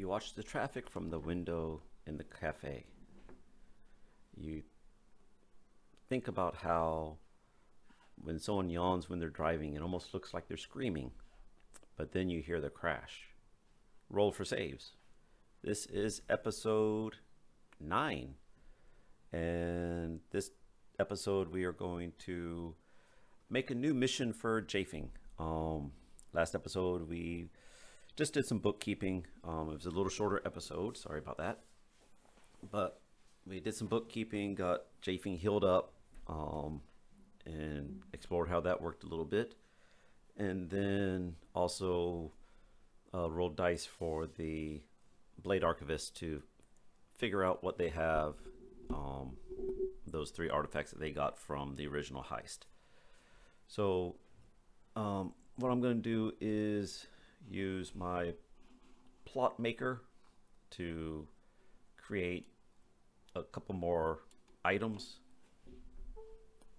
You watch the traffic from the window in the cafe. You think about how when someone yawns when they're driving, it almost looks like they're screaming, but then you hear the crash. Roll 4 saves. This is episode 9. And this episode we are going to make a new mission for Jaephing. Last episode we just did some bookkeeping. It was a little shorter episode, sorry about that. But we did some bookkeeping, got Jaephing healed up, and explored how that worked a little bit. And then also rolled dice for the Blade Archivist to figure out what they have, those 3 artifacts that they got from the original heist. So what I'm going to do is use my plot maker to create a couple more items,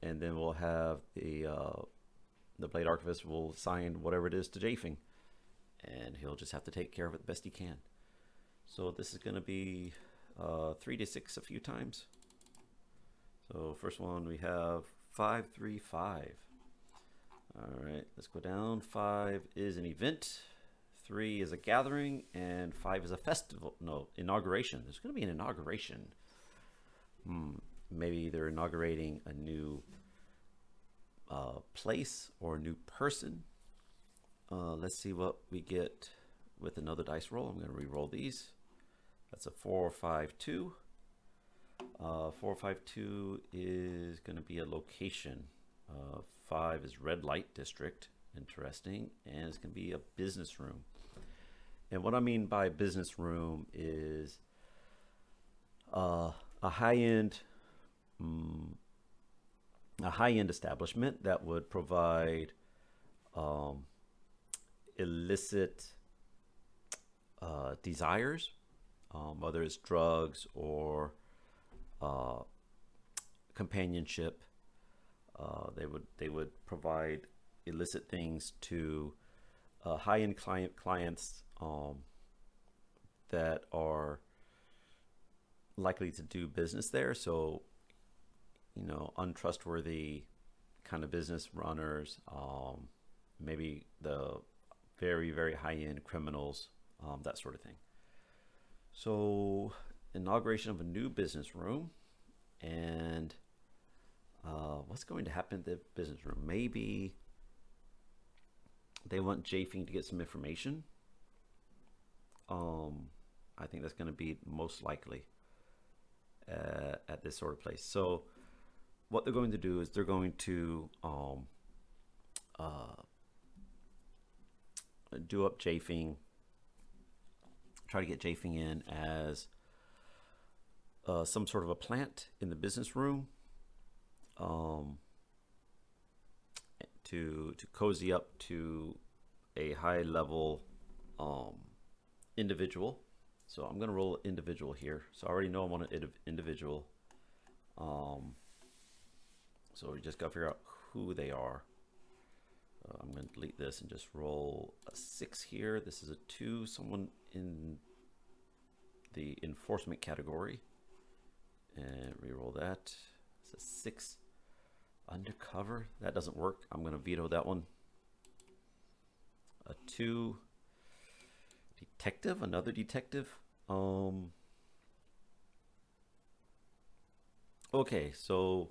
and then we'll have the Blade Archivist will assign whatever it is to Jaephing, and he'll just have to take care of it the best he can. So this is going to be 3d6 a few times. So first one we have 5, 3, 5. All right, let's go down. 5 is an event, 3 is a gathering, and 5 is a festival. No, inauguration. There's going to be an inauguration. Maybe they're inaugurating a new place or a new person. Let's see what we get with another dice roll. I'm going to re-roll these. That's a 4, 5, 2. 4, 5, 2 is going to be a location. 5 is red light district. Interesting. And it's going to be a business room. And what I mean by business room is a high-end establishment that would provide illicit desires, whether it's drugs or companionship. They would provide illicit things to high-end clients that are likely to do business there. So, you know, untrustworthy kind of business runners, maybe the very, very high-end criminals, that sort of thing. So, inauguration of a new business room, and what's going to happen at the business room? Maybe they want Jaephing to get some information. I think that's going to be most likely at this sort of place. So what they're going to do is they're going to do up Jaephing, try to get Jaephing in as some sort of a plant in the business room, to cozy up to a high level individual. So I'm going to roll individual here. So I already know I'm on an individual. So we just got to figure out who they are. I'm going to delete this and just roll a 6 here. This is a 2. Someone in the enforcement category. And re-roll that. It's a 6. Undercover. That doesn't work. I'm going to veto that one. A 2. Detective, another detective. Okay, so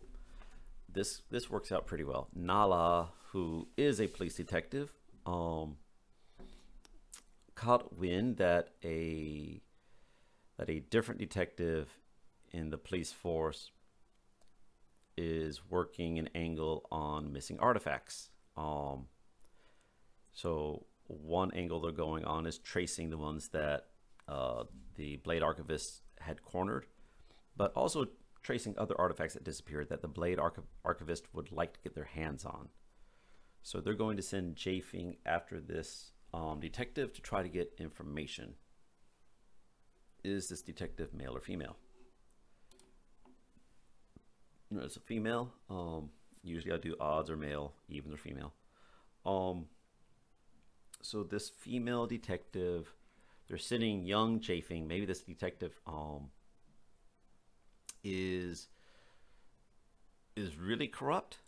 this works out pretty well. Nala, who is a police detective, caught wind that a different detective in the police force is working an angle on missing artifacts. So one angle they're going on is tracing the ones that the Blade Archivist had cornered, but also tracing other artifacts that disappeared that the Blade Archivist would like to get their hands on. So they're going to send Jaephing after this detective to try to get information. Is this detective male or female? No, it's a female. Usually I do odds or male, even or female. So this female detective They're sending young Jaephing. Maybe this detective is really corrupt.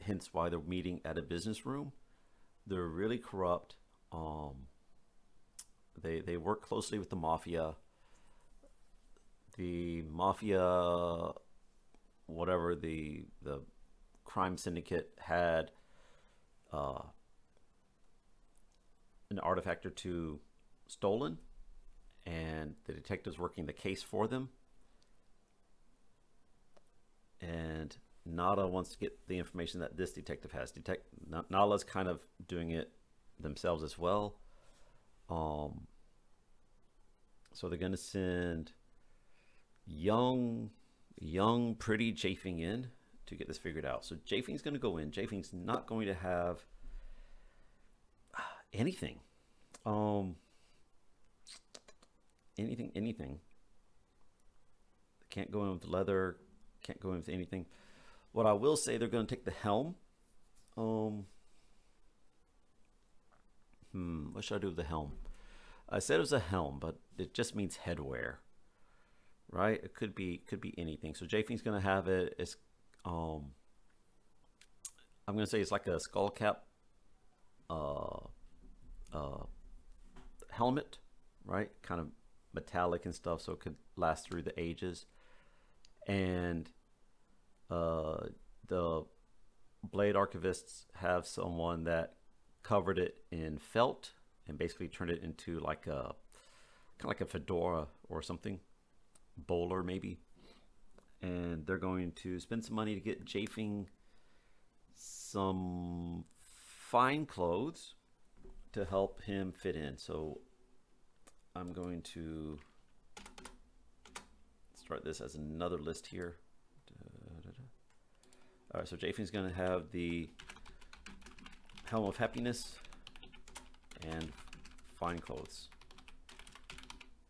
Hence why they're meeting at a business room. They're really corrupt. They work closely with the mafia. The mafia, whatever the crime syndicate had, an artifact or two stolen, and the detective's working the case for them. And Nala wants to get the information that this detective has. Nala's kind of doing it themselves as well. So they're going to send young pretty Jaephing in to get this figured out. So Jaephing's going to go in. Jaephing's not going to have anything. Anything. Can't go in with leather. Can't go in with anything. What I will say, they're going to take the helm. What should I do with the helm? I said it was a helm, but it just means headwear, right? It could be anything. So Jaephing's going to have it. It's, I'm going to say it's like a skull cap, helmet, right? Kind of metallic and stuff, so it could last through the ages. And the Blade Archivists have someone that covered it in felt and basically turned it into like a kind of like a fedora or something, bowler maybe. And they're going to spend some money to get Jaephing some fine clothes to help him fit in. So I'm going to start this as another list here. All right, so Jaephing's going to have the Helm of Happiness and fine clothes.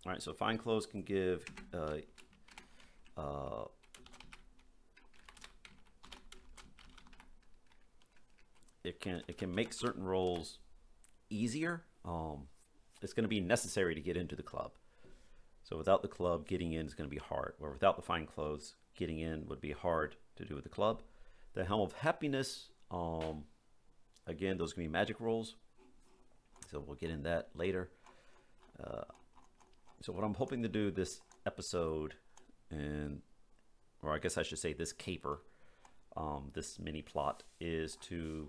All right, so fine clothes can give it can make certain roles easier. It's going to be necessary to get into the club. So without the club, getting in is going to be hard. Or without the fine clothes, getting in would be hard to do with the club. The Helm of Happiness, again, those can be magic rolls, so we'll get in that later. So what I'm hoping to do this episode, or I guess I should say this caper, this mini plot, is to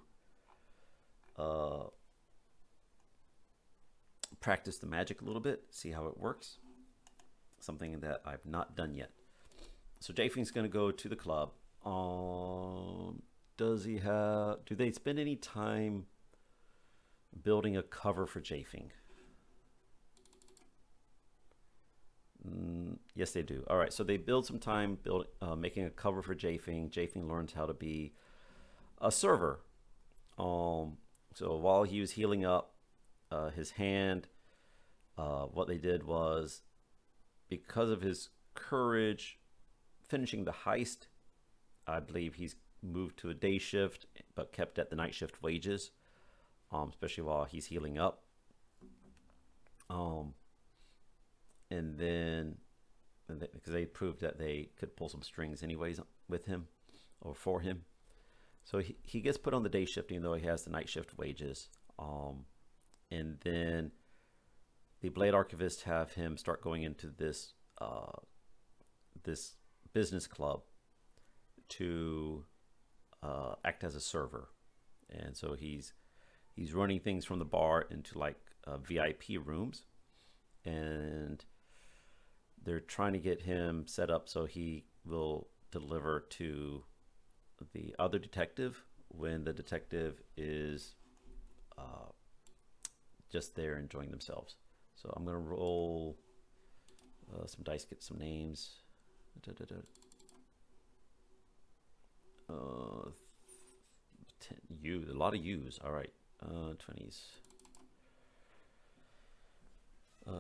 practice the magic a little bit, see how it works. Something that I've not done yet. So Jaephing's going to go to the club. Do they spend any time building a cover for Jaephing? Yes, they do. All right, so they build some time making a cover for Jaephing. Jaephing learns how to be a server. So while he was healing up his hand, what they did was, because of his courage finishing the heist, I believe he's moved to a day shift but kept at the night shift wages, especially while he's healing up. And then, because they proved that they could pull some strings anyways with him or for him, so he gets put on the day shift even though he has the night shift wages. And then the Blade Archivist have him start going into this this business club to act as a server. And so he's running things from the bar into like VIP rooms, and they're trying to get him set up so he will deliver to the other detective when the detective is just there enjoying themselves. So I'm gonna roll some dice, get some names. A lot of U's. All right, 20s.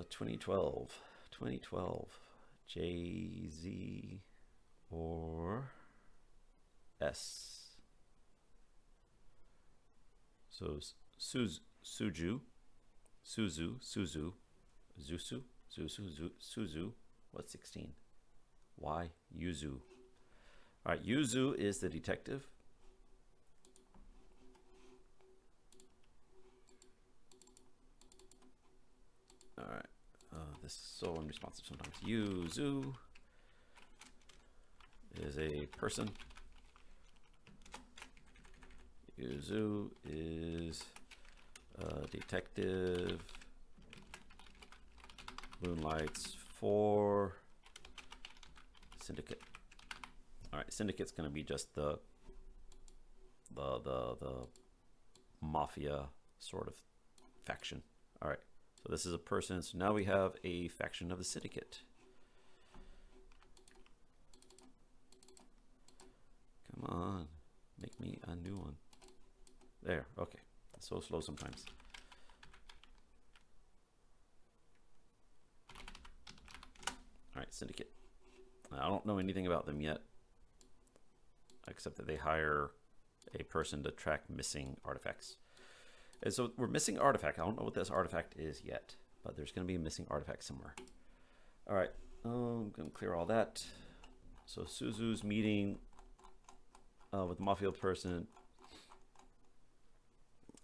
2012, J, Z, or S. So Suju, Suzu. What's 16? Why Yuzu? All right, Yuzu is the detective. All right, this is so unresponsive sometimes. Yuzu is a person. Yuzu is a detective. Moonlights for syndicate. All right, syndicate's gonna be just the mafia sort of faction. All right, so this is a person. So now we have a faction of the syndicate. Come on, make me a new one. There, okay, it's so slow sometimes. All right, syndicate. I don't know anything about them yet, except that they hire a person to track missing artifacts. And so we're missing artifact. I don't know what this artifact is yet, but there's going to be a missing artifact somewhere. All right, I'm going to clear all that. So Suzu's meeting with the mafia person.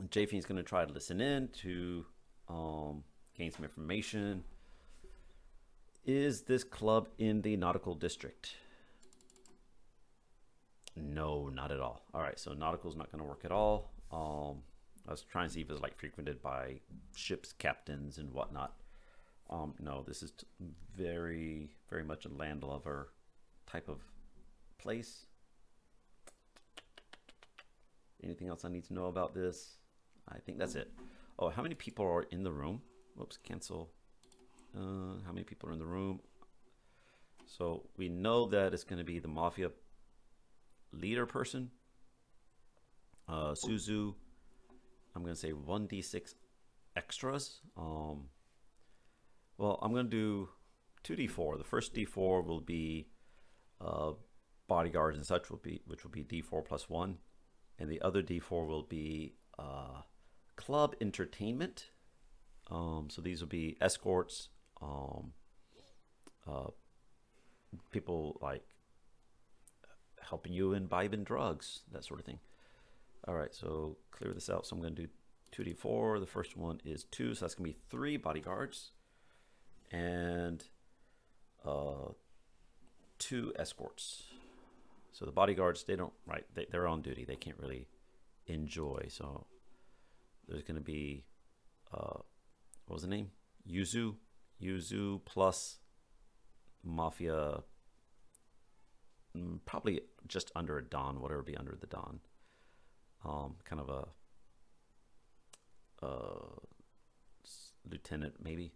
Jaephing's going to try to listen in to gain some information. Is this club in the nautical district? No, not at all. All right, so nautical's not going to work at all. I was trying to see if it was like frequented by ships, captains, and whatnot. No, this is very, very much a landlubber type of place. Anything else I need to know about this? I think that's it. Oh, how many people are in the room? Whoops, cancel. How many people are in the room? So we know that it's going to be the mafia leader person. Suzu. I'm going to say 1d6 extras. Well, I'm going to do 2d4. The first d4 will be bodyguards and such, which will be d4 plus 1. And the other d4 will be club entertainment. So these will be escorts, people like helping you imbibe in drugs, that sort of thing. All right, so clear this out. So I'm going to do 2d4. The first one is 2, so that's going to be 3 bodyguards and 2 escorts. So the bodyguards, they don't, right, they're on duty. They can't really enjoy. So there's going to be, what was the name? Yuzu. Yuzu plus mafia, probably just under a Don, whatever be under the Don. Kind of a lieutenant, maybe.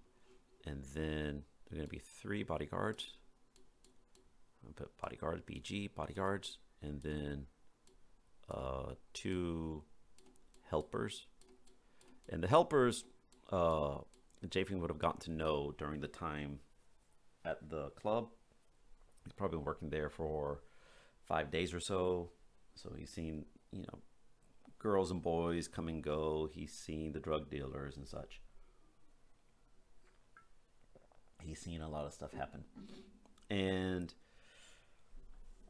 And then there are going to be 3 bodyguards. I'll put bodyguards, BG, bodyguards, and then 2 helpers. And the helpers, Jaephing would have gotten to know during the time at the club. He's probably been working there for 5 days or so. So he's seen, you know, girls and boys come and go. He's seen the drug dealers and such. He's seen a lot of stuff happen. And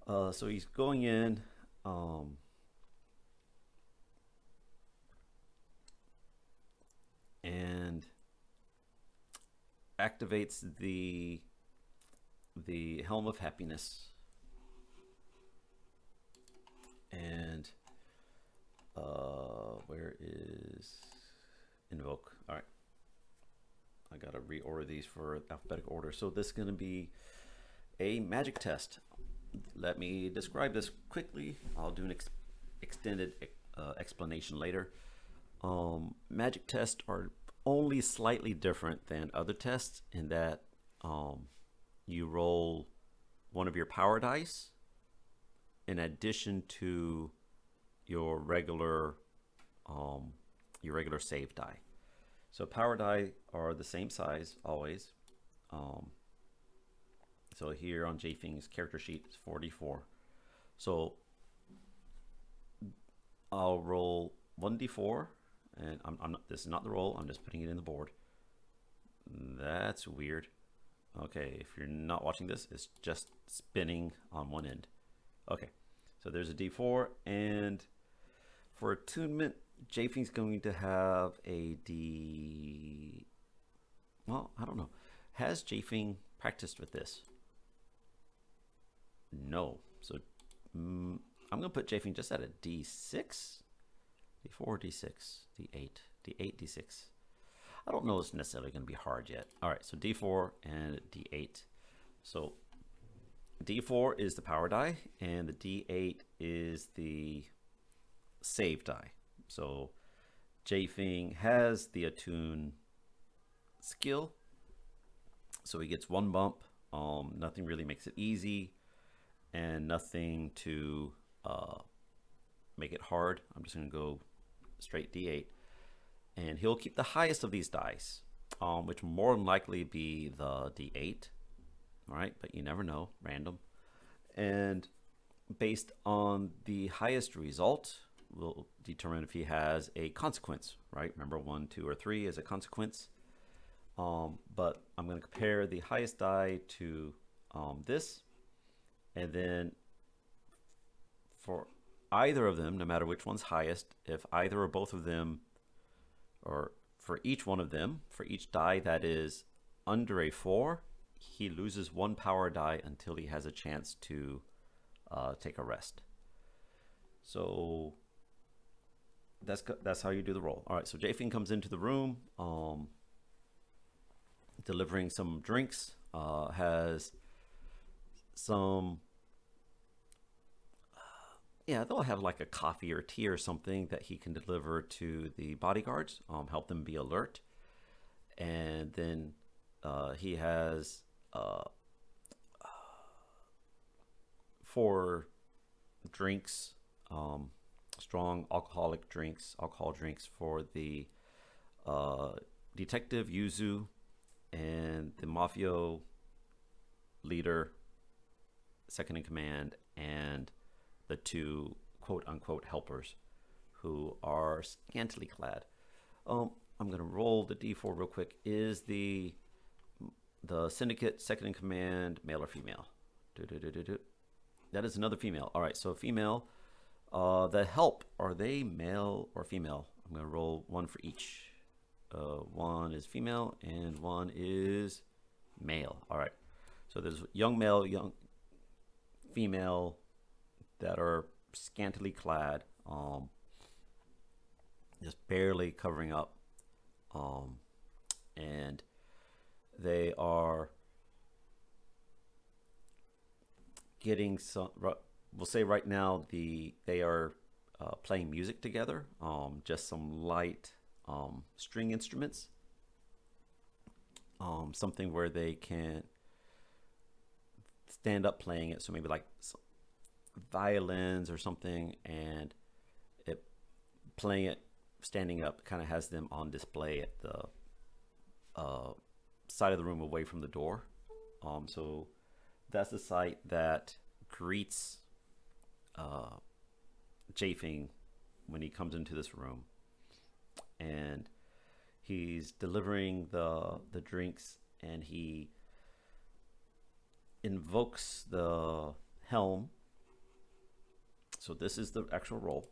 so he's going in, and activates the Helm of Happiness, and where is invoke? All right, I gotta reorder these for alphabetical order. So this is gonna be a magic test. Let me describe this quickly. I'll do an extended explanation later. Magic tests are only slightly different than other tests in that you roll one of your power dice in addition to your regular save die. So power die are the same size always. So here on Jaephing's character sheet, it's 44. So I'll roll 1d4, and this is not the roll, I'm just putting it in the board. That's weird. Okay, if you're not watching this, it's just spinning on one end. Okay, so there's a d4, and for attunement, Jaephing's going to have a d... Well, I don't know. Has Jaephing practiced with this? No. So I'm going to put Jaephing just at a d6, d4, d6, d8, d8, d6. I don't know if it's necessarily going to be hard yet. All right, so d4 and d8. So d4 is the power die, and the d8 is the save die. So Jaephing has the attune skill, so he gets one bump. Nothing really makes it easy, and nothing to make it hard. I'm just going to go straight d8. And he'll keep the highest of these dice, which more than likely be the d8. All right, but you never know, random. And based on the highest result, we'll determine if he has a consequence, right? Remember, 1, 2, or 3 is a consequence. But I'm going to compare the highest die to this. And then for either of them, no matter which one's highest, if either or both of them, or for each one of them, for each die that is under a 4, he loses one power die until he has a chance to take a rest. So that's how you do the roll. All right, so Jaephing comes into the room, delivering some drinks, has some, yeah, they'll have like a coffee or tea or something that he can deliver to the bodyguards, help them be alert. And then he has four drinks, strong alcohol drinks for the Detective Yuzu and the Mafio leader, second in command, and the two quote-unquote helpers who are scantily clad. I'm going to roll the d4 real quick. Is the syndicate second in command male or female? That is another female. All right, so female. The help, are they male or female? I'm going to roll one for each. One is female and one is male. All right, so there's young male, young female, that are scantily clad, just barely covering up, and they are getting some, we'll say right now, they are playing music together, just some light string instruments, something where they can stand up playing it, so maybe like violins or something, and it playing it standing up kind of has them on display at the side of the room away from the door. So that's the sight that greets Jaephing when he comes into this room, and he's delivering the drinks, and he invokes the helm. So this is the actual roll.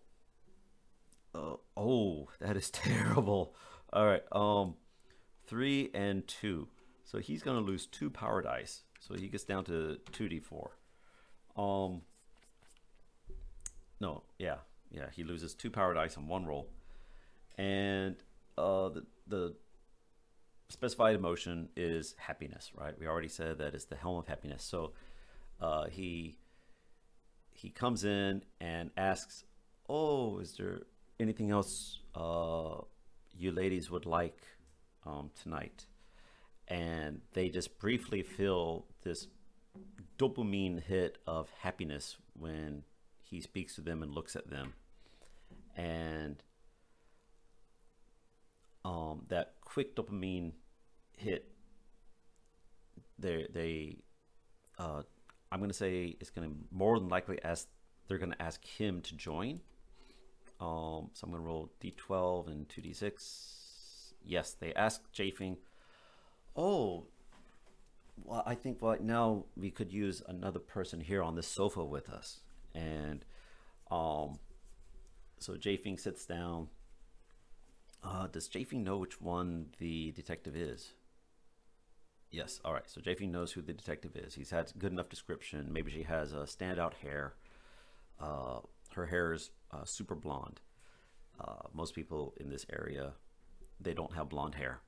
Oh, that is terrible. All right, 3 and 2. So he's gonna lose 2 power dice. So he gets down to 2d4. No, yeah, he loses 2 power dice on one roll. And the specified emotion is happiness, right? We already said that it's the Helm of Happiness. So he comes in and asks, "Oh, is there anything else you ladies would like tonight?" And they just briefly feel this dopamine hit of happiness when he speaks to them and looks at them. And that quick dopamine hit, they I'm going to say it's going to more than likely ask, they're going to ask him to join. So I'm going to roll d12 and 2d6. Yes, they asked Jaephing, oh, well, I think right now we could use another person here on the sofa with us. And so Jaephing sits down. Does Jaephing know which one the detective is? Yes. All right. So Jaephing knows who the detective is. He's had good enough description. Maybe she has a standout hair. Her hair is super blonde. Most people in this area, they don't have blonde hair.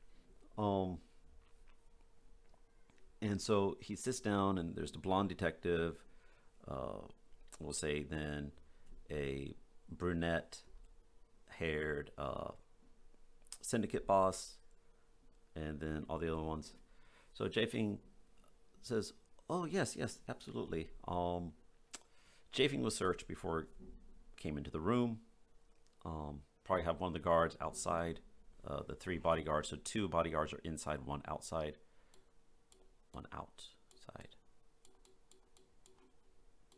And so he sits down, and there's the blonde detective. We'll say then a brunette-haired syndicate boss, and then all the other ones. So Jaephing says, oh, yes, yes, absolutely. Jaephing was searched before he came into the room. Probably have one of the guards outside, the three bodyguards. So two bodyguards are inside, one outside.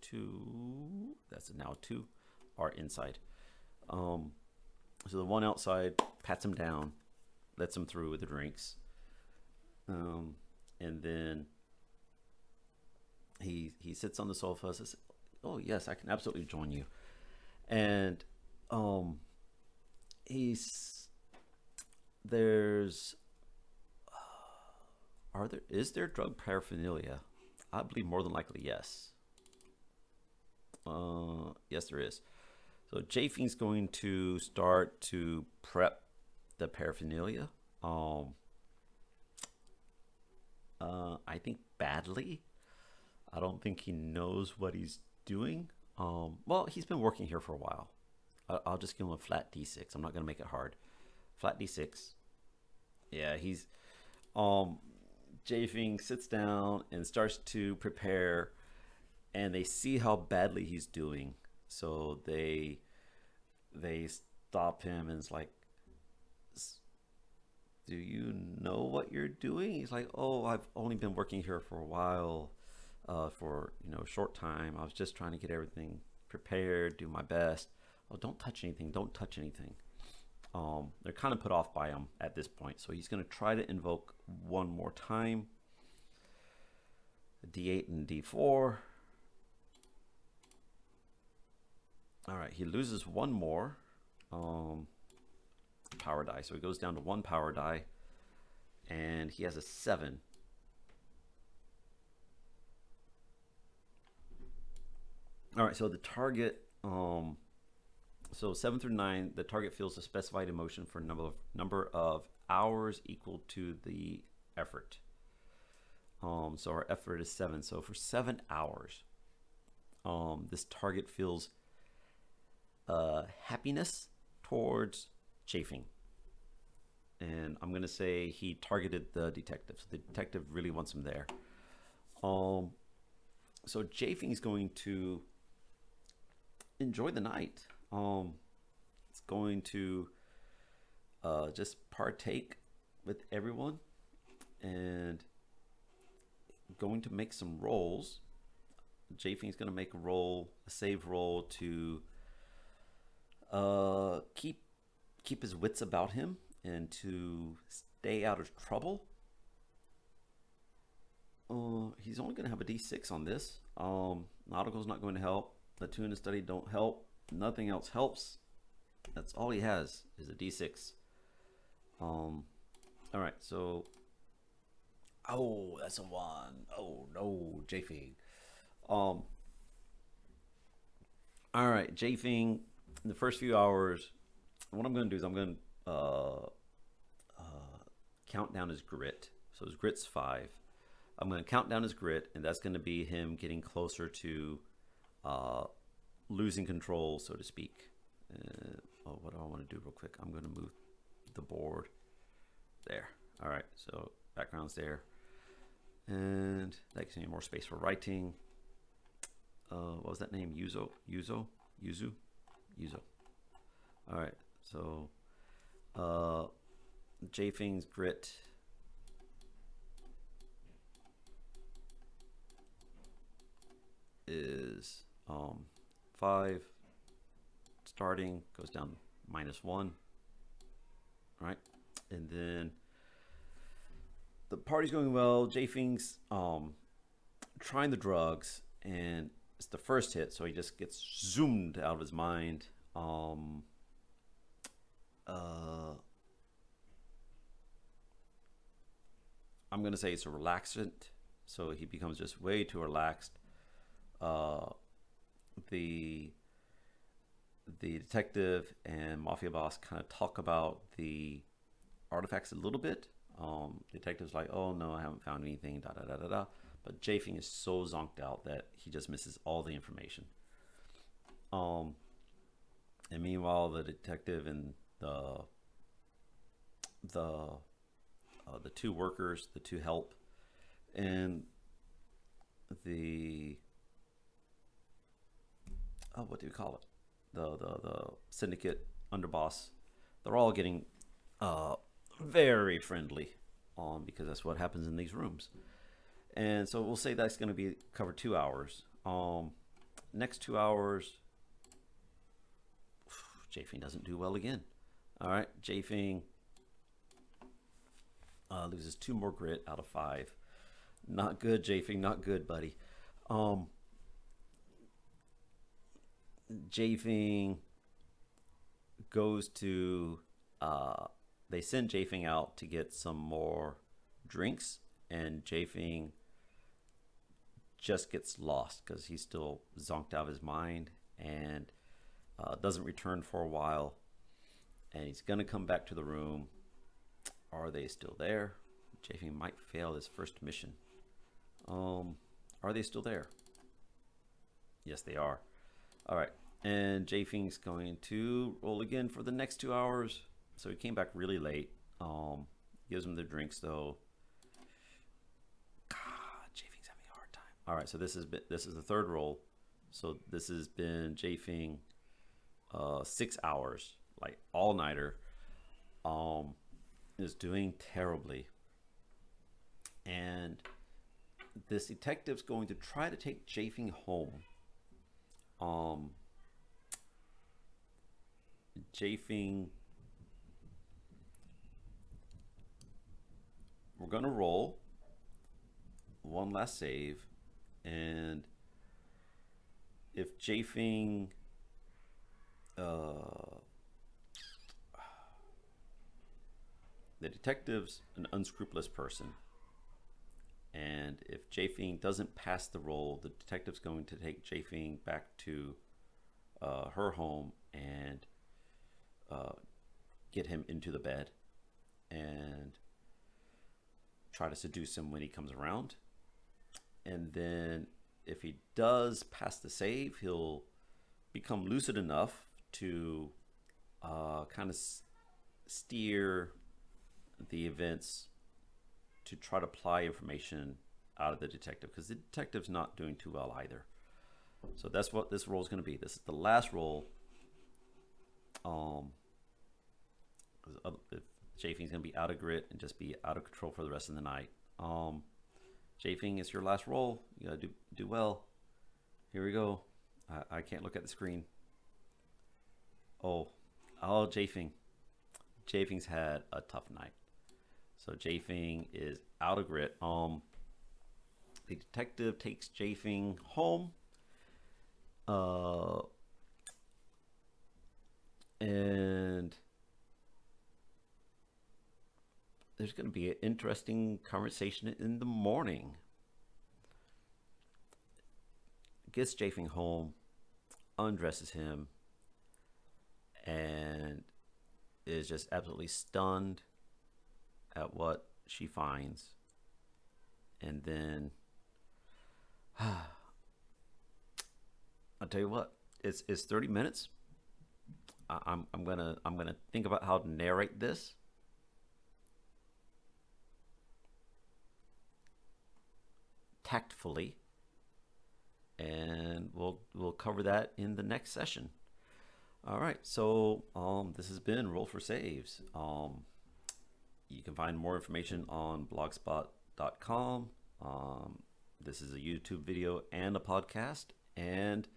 Two, that's now two, are inside. So the one outside pats him down, lets him through with the drinks. And then he sits on the sofa, says, oh yes, I can absolutely join you. And is there drug paraphernalia? I believe more than likely yes. Yes, there is. So Japhing's going to start to prep the paraphernalia. I think badly. I don't think he knows what he's doing. Well, he's been working here for a while. I'll just give him a flat D6. I'm not going to make it hard. Flat D6. Yeah, he's... Jaephing sits down and starts to prepare, and they see how badly he's doing. So they stop him, and it's like, do you know what you're doing? He's like, oh, I've only been working here for a while, for, you know, a short time. I was just trying to get everything prepared, do my best. Oh, don't touch anything. Don't touch anything. They're kind of put off by him at this point. So he's going to try to invoke one more time. D8 and D4. All right, he loses one more power die. So he goes down to one power die, and he has a 7. All right, so the target... So 7 through 9, the target feels a specified emotion for a number of hours equal to the effort. So our effort is 7. So for 7 hours, this target feels happiness towards Jaephing. And I'm going to say he targeted the detective. So the detective really wants him there. So Jaephing is going to enjoy the night. It's going to just partake with everyone and going to make some rolls. Jaephing's going to make a save roll to keep his wits about him and to stay out of trouble. He's only going to have a D6 on this. Nautical's not going to help. The tune and study don't help. Nothing else helps. That's all he has is a D6. All right, so oh, that's a 1. Oh no, Jaephing. All right, Jaephing. In the first few hours, what I'm going to do is I'm going to count down his grit. So his grit's 5. I'm going to count down his grit, and that's going to be him getting closer to losing control, so to speak. Oh, what do I want to do real quick? I'm going to move the board there. All right, so background's there, and that gives me more space for writing. What was that name? Yuzu. All right, so Jaephing's grit. Is 5 starting, goes down -1. All right, and then the party's going well. Japhing's trying the drugs, and it's the first hit, so he just gets zoomed out of his mind. I'm gonna say it's a relaxant, so he becomes just way too relaxed. The detective and mafia boss kind of talk about the artifacts a little bit. Detective's like, oh no, I haven't found anything, da da da da da. But Jaephing is so zonked out that he just misses all the information. And meanwhile, the detective and the two workers, the two help, and the what do we call it? The syndicate underboss. They're all getting very friendly because that's what happens in these rooms. And so we'll say that's going to be covered 2 hours. Next 2 hours, Jaephing doesn't do well again. All right, Jaephing loses 2 more grit out of 5. Not good, Jaephing. Not good, buddy. Jaephing goes to they send Jaephing out to get some more drinks, and Jaephing just gets lost because he's still zonked out of his mind, and doesn't return for a while, and he's gonna come back to the room. Are they still there? Jaephing might fail his first mission. Are they still there? Yes, they are. All right, and Japhing's going to roll again for the next 2 hours. So he came back really late. Gives him the drinks though. God, Japhing's having a hard time. All right, so this is the third roll. So this has been Jaephing 6 hours, like all nighter. Is doing terribly, and this detective's going to try to take Jaephing home. Jaephing, we're gonna roll one last save, and if Jaephing the detective's an unscrupulous person, and if Jaephing doesn't pass the roll, the detective's going to take Jaephing back to her home and get him into the bed and try to seduce him when he comes around. And then if he does pass the save, he'll become lucid enough to kind of steer the events to try to pry information out of the detective, because the detective's not doing too well either. So that's what this roll is going to be. This is the last roll. Japhing's going to be out of grit and just be out of control for the rest of the night. Jaephing, it's your last roll. You gotta do well. Here we go. I can't look at the screen. Oh, Jaephing. Japhing's had a tough night. So Jaephing is out of grit. The detective takes Jaephing home. And there's going to be an interesting conversation in the morning. Gets Jaephing home, undresses him, and is just absolutely stunned at what she finds. And then I'll tell you what, it's 30 minutes. I'm gonna think about how to narrate this. Tactfully. And we'll cover that in the next session. All right, so this has been Roll 4 Saves. You can find more information on blogspot.com. This is a YouTube video and a podcast, and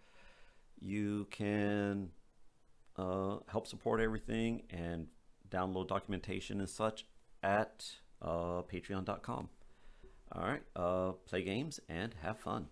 you can help support everything and download documentation and such at patreon.com. All right, play games and have fun.